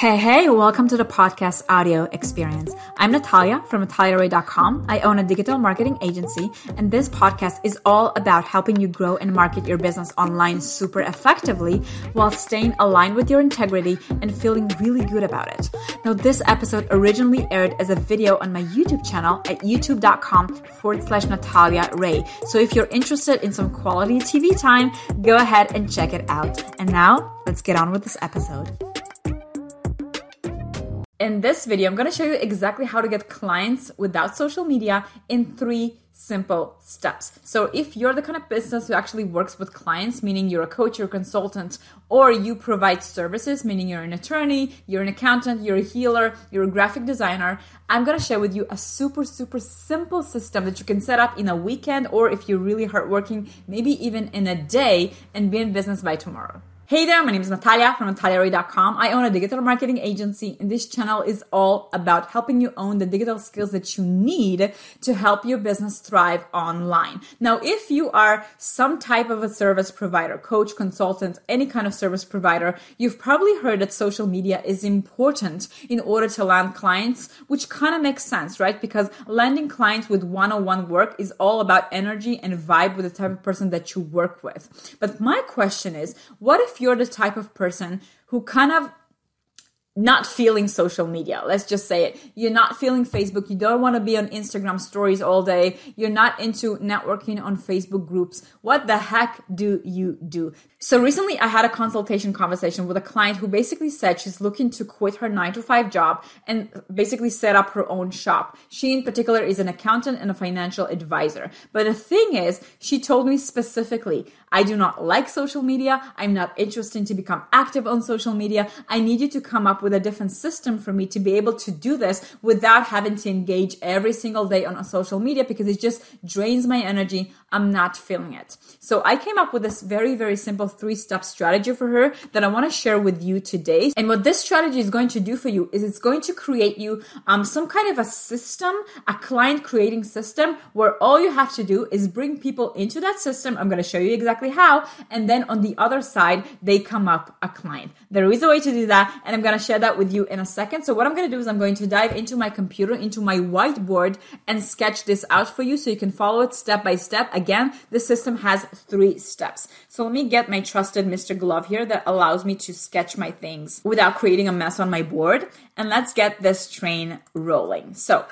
Hey, welcome to the podcast audio experience. I'm Natalia from NataliaRae.com. I own a digital marketing agency, and this podcast is all about helping you grow and market your business online super effectively while staying aligned with your integrity and feeling really good about it. Now, this episode originally aired as a video on my YouTube channel at youtube.com/NataliaRae. So if you're interested in some quality TV time, go ahead and check it out. And now let's get on with this episode. In this video, I'm going to show you exactly how to get clients without social media in 3 simple steps. So if you're the kind of business who actually works with clients, meaning you're a coach, you're a consultant, or you provide services, meaning you're an attorney, you're an accountant, you're a healer, you're a graphic designer, I'm going to share with you a super simple system that you can set up in a weekend, or if you're really hardworking, maybe even in a day, and be in business by tomorrow. Hey there, my name is Natalia from NataliaRae.com. I own a digital marketing agency, and this channel is all about helping you own the digital skills that you need to help your business thrive online. Now, if you are some type of a service provider, coach, consultant, any kind of service provider, you've probably heard that social media is important in order to land clients, which kind of makes sense, right? Because landing clients with one-on-one work is all about energy and vibe with the type of person that you work with. But my question is, what if you're the type of person who kind of not feeling social media? Let's just say it. You're not feeling Facebook. You don't want to be on Instagram stories all day. You're not into networking on Facebook groups. What the heck do you do? So recently I had a consultation conversation with a client who basically said she's looking to quit her 9-to-5 job and basically set up her own shop. She in particular is an accountant and a financial advisor. But the thing is, she told me specifically, I do not like social media. I'm not interested to become active on social media. I need you to come up with a different system for me to be able to do this without having to engage every single day on social media because it just drains my energy. I'm not feeling it. So I came up with this very simple 3-step strategy for her that I want to share with you today. And what this strategy is going to do for you is it's going to create you some kind of a system, a client creating system where all you have to do is bring people into that system. I'm going to show you exactly how. And then on the other side, they come up a client. There is a way to do that. And I'm going to share that with you in a second. So what I'm going to do is I'm going to dive into my computer, into my whiteboard, and sketch this out for you so you can follow it step by step. Again, the system has 3 steps. So let me get my trusted Mr. Glove here that allows me to sketch my things without creating a mess on my board. And let's get this train rolling. So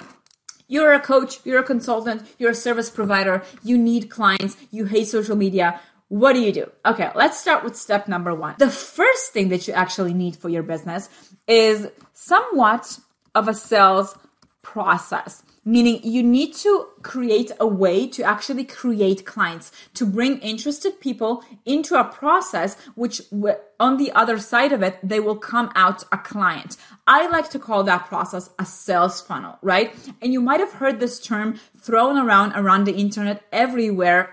you're a coach, you're a consultant, you're a service provider, you need clients, you hate social media. What do you do? Okay, let's start with step number 1. The first thing that you actually need for your business is somewhat of a sales process, meaning you need to create a way to actually create clients, to bring interested people into a process which on the other side of it, they will come out a client. I like to call that process a sales funnel, right? And you might have heard this term thrown around the internet everywhere.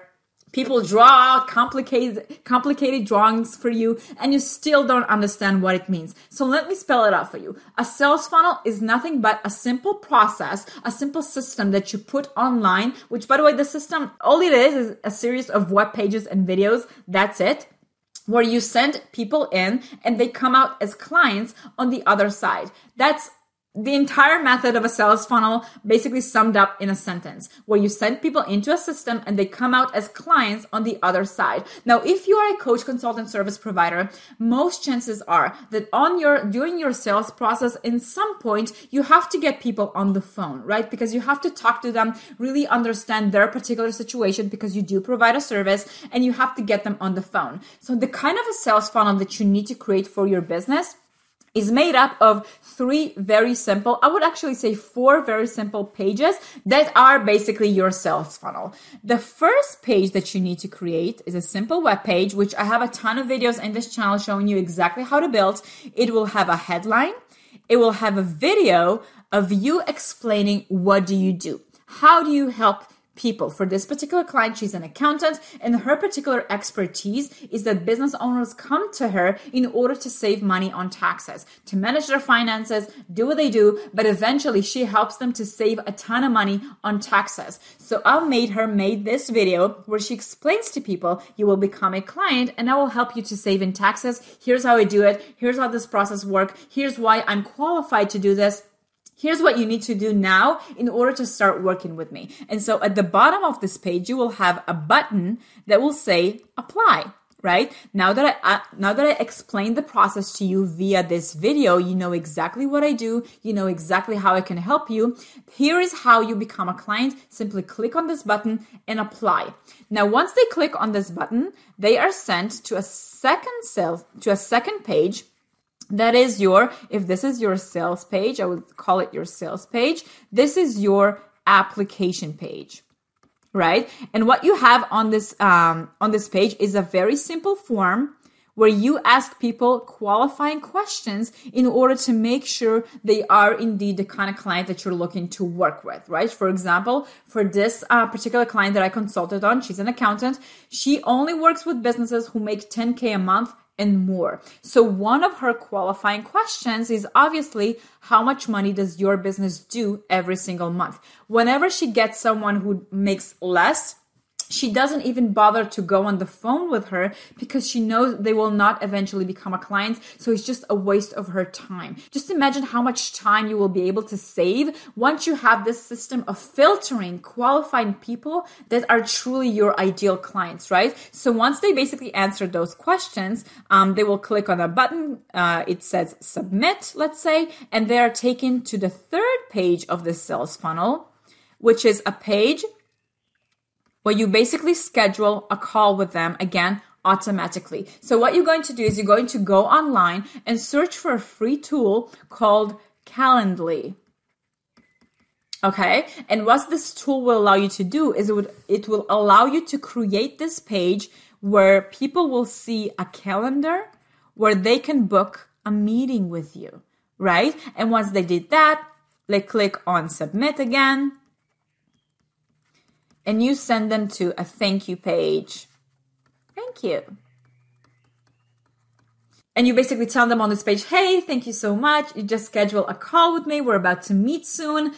People draw out complicated drawings for you, and you still don't understand what it means. So let me spell it out for you. A sales funnel is nothing but a simple process, a simple system that you put online, which, by the way, the system, all it is a series of web pages and videos. That's it. Where you send people in, and they come out as clients on the other side. That's the entire method of a sales funnel, basically summed up in a sentence, where you send people into a system and they come out as clients on the other side. Now, if you are a coach, consultant, service provider, most chances are that during your sales process, in some point, you have to get people on the phone, right? Because you have to talk to them, really understand their particular situation because you do provide a service and you have to get them on the phone. So the kind of a sales funnel that you need to create for your business is made up of 3 very simple, I would actually say 4 very simple pages that are basically your sales funnel. The first page that you need to create is a simple web page, which I have a ton of videos in this channel showing you exactly how to build. It will have a headline. It will have a video of you explaining what do you do. How do you help people. For this particular client, she's an accountant, and her particular expertise is that business owners come to her in order to save money on taxes, to manage their finances, do what they do, but eventually she helps them to save a ton of money on taxes. So I made this video where she explains to people, you will become a client and I will help you to save in taxes. Here's how I do it. Here's how this process works. Here's why I'm qualified to do this. Here's what you need to do now in order to start working with me. And so at the bottom of this page, you will have a button that will say apply, right? Now that I explained the process to you via this video, you know exactly what I do. You know exactly how I can help you. Here is how you become a client. Simply click on this button and apply. Now, once they click on this button, they are sent to a second page. That is if this is your sales page, I would call it your sales page. This is your application page, right? And what you have on this page is a very simple form where you ask people qualifying questions in order to make sure they are indeed the kind of client that you're looking to work with, right? For example, for this particular client that I consulted on, she's an accountant. She only works with businesses who make $10,000 a month and more. So one of her qualifying questions is obviously, how much money does your business do every single month? Whenever she gets someone who makes less, she doesn't even bother to go on the phone with her because she knows they will not eventually become a client. So it's just a waste of her time. Just imagine how much time you will be able to save once you have this system of filtering, qualifying people that are truly your ideal clients, right? So once they basically answer those questions, they will click on a button. It says submit, let's say, and they are taken to the third page of the sales funnel, which is a page where you basically schedule a call with them, again, automatically. So what you're going to do is you're going to go online and search for a free tool called Calendly. Okay? And what this tool will allow you to do is it will allow you to create this page where people will see a calendar where they can book a meeting with you, right? And once they did that, they click on submit again. And you send them to a thank you page. Thank you. And you basically tell them on this page, hey, thank you so much. You just schedule a call with me. We're about to meet soon.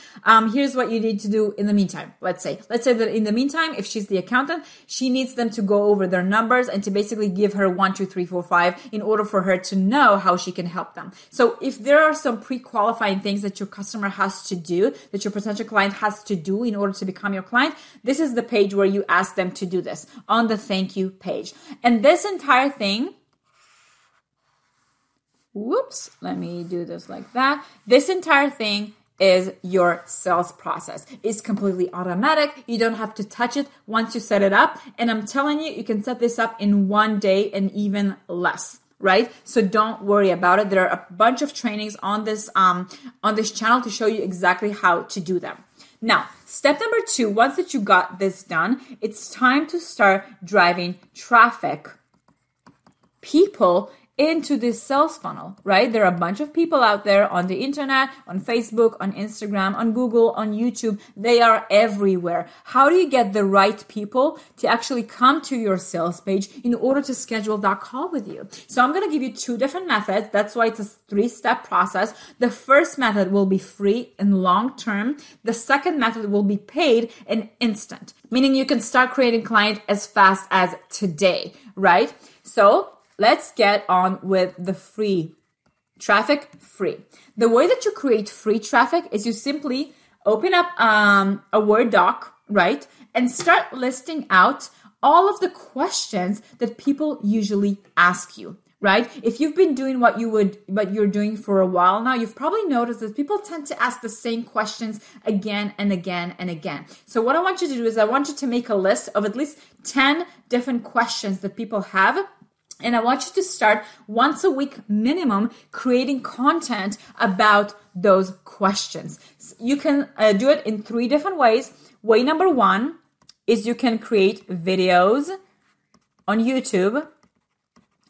Here's what you need to do in the meantime. Let's say that in the meantime, if she's the accountant, she needs them to go over their numbers and to basically give her 1, 2, 3, 4, 5 in order for her to know how she can help them. So if there are some pre-qualifying things that your customer has to do, that your potential client has to do in order to become your client, this is the page where you ask them to do this on the thank you page. And this entire thing, whoops, let me do this like that. This entire thing is your sales process. It's completely automatic. You don't have to touch it once you set it up. And I'm telling you, you can set this up in one day and even less, right? So don't worry about it. There are a bunch of trainings on this channel to show you exactly how to do them. Now, step number 2, once that you got this done, it's time to start driving traffic, people, into this sales funnel, right? There are a bunch of people out there on the internet, on Facebook, on Instagram, on Google, on YouTube. They are everywhere. How do you get the right people to actually come to your sales page in order to schedule that call with you? So I'm going to give you 2 different methods. That's why it's a 3-step process. The first method will be free and long-term. The second method will be paid and instant, meaning you can start creating clients as fast as today, right? So let's get on with the free traffic. The way that you create free traffic is you simply open up a Word doc, right? And start listing out all of the questions that people usually ask you, right? If you've been doing what you're doing for a while now, you've probably noticed that people tend to ask the same questions again and again and again. So what I want you to do is I want you to make a list of at least 10 different questions that people have. And I want you to start once a week minimum creating content about those questions. You can do it in 3 different ways. Way number 1 is you can create videos on YouTube.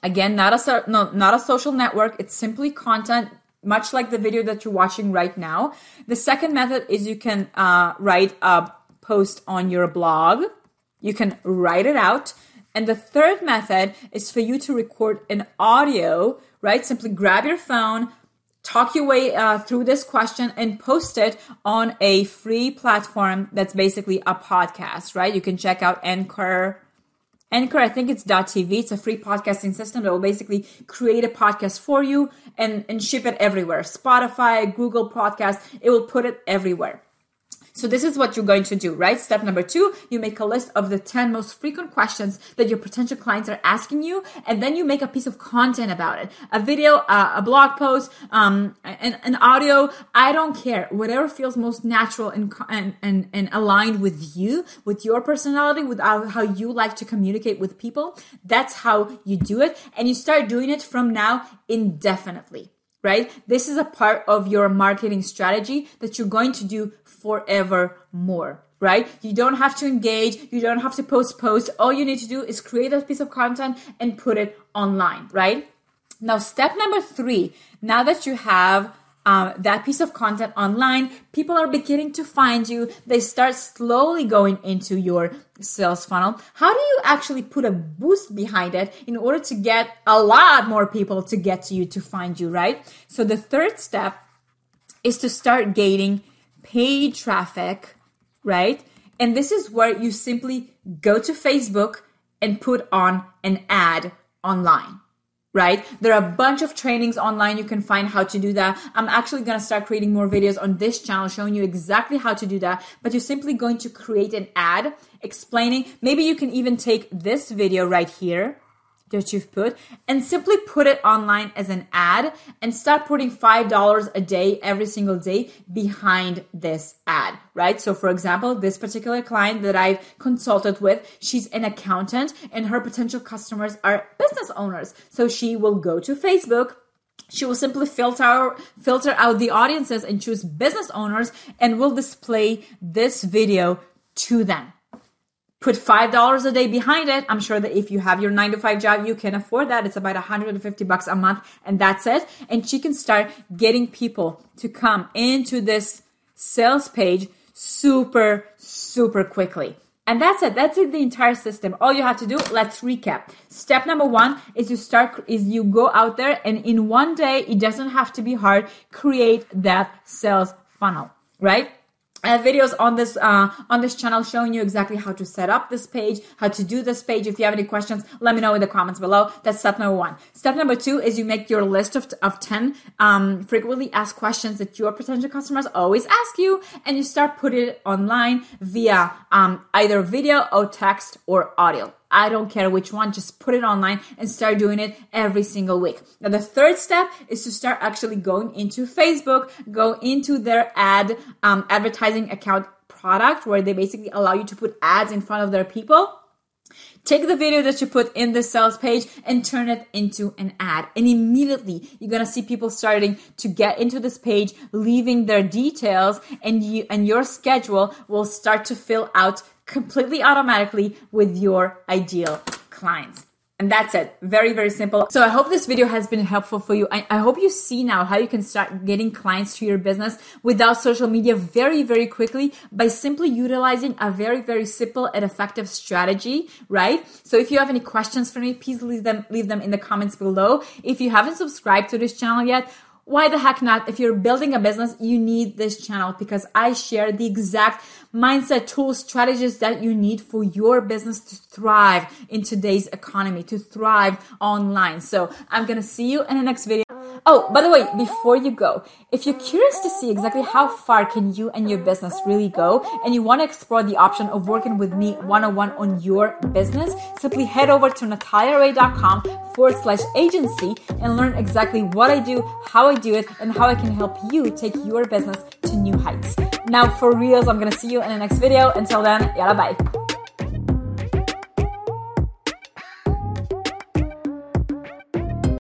Again, not a social network. It's simply content, much like the video that you're watching right now. The second method is you can write a post on your blog. You can write it out. And the third method is for you to record an audio, right? Simply grab your phone, talk your way through this question and post it on a free platform that's basically a podcast, right? You can check out Anchor. Anchor, I think it's .tv. It's a free podcasting system that will basically create a podcast for you and ship it everywhere. Spotify, Google Podcasts, it will put it everywhere. So this is what you're going to do, right? Step number 2, you make a list of the 10 most frequent questions that your potential clients are asking you. And then you make a piece of content about it. A video, a blog post, an audio. I don't care. Whatever feels most natural and aligned with you, with your personality, with how you like to communicate with people. That's how you do it. And you start doing it from now indefinitely. Right? This is a part of your marketing strategy that you're going to do forevermore, right? You don't have to engage. You don't have to post. All you need to do is create a piece of content and put it online, right? Now, step number 3, now that you have that piece of content online, people are beginning to find you. They start slowly going into your sales funnel. How do you actually put a boost behind it in order to get a lot more people to get to you, to find you, right? So the third step is to start gating paid traffic, right? And this is where you simply go to Facebook and put on an ad online. Right? There are a bunch of trainings online. You can find how to do that. I'm actually going to start creating more videos on this channel showing you exactly how to do that. But you're simply going to create an ad explaining. Maybe you can even take this video right here that you've put and simply put it online as an ad and start putting $5 a day every single day behind this ad, right? So for example, this particular client that I've consulted with, she's an accountant and her potential customers are business owners. So she will go to Facebook. She will simply filter out the audiences and choose business owners and will display this video to them. Put $5 a day behind it. I'm sure that if you have your 9-to-5 job, you can afford that. It's about $150 a month and that's it. And she can start getting people to come into this sales page super, super quickly. And that's it. That's it, the entire system. All you have to do, let's recap. Step number 1 is you go out there and in one day, it doesn't have to be hard, create that sales funnel, right? I have videos on this channel showing you exactly how to set up this page, how to do this page. If you have any questions, let me know in the comments below. That's step number 1. Step number 2 is you make your list of 10 frequently asked questions that your potential customers always ask you, and you start putting it online via either video or text or audio. I don't care which one, just put it online and start doing it every single week. Now, the third step is to start actually going into Facebook, go into their advertising account product where they basically allow you to put ads in front of their people. Take the video that you put in the sales page and turn it into an ad. And immediately you're going to see people starting to get into this page, leaving their details, and your schedule will start to fill out completely automatically with your ideal clients. And that's it. Very, very simple. So I hope this video has been helpful for you. I hope you see now how you can start getting clients to your business without social media very, very quickly by simply utilizing a very, very simple and effective strategy, right? So if you have any questions for me, please leave them in the comments below. If you haven't subscribed to this channel yet, why the heck not? If you're building a business, you need this channel because I share the exact mindset, tools, strategies that you need for your business to thrive in today's economy, to thrive online. So I'm going to see you in the next video. Oh, by the way, before you go, if you're curious to see exactly how far can you and your business really go and you want to explore the option of working with me one-on-one on your business, simply head over to NataliaRae.com/agency and learn exactly what I do, how I do it, and how I can help you take your business to new heights. Now, for reals, I'm going to see you in the next video. Until then, yalla bye.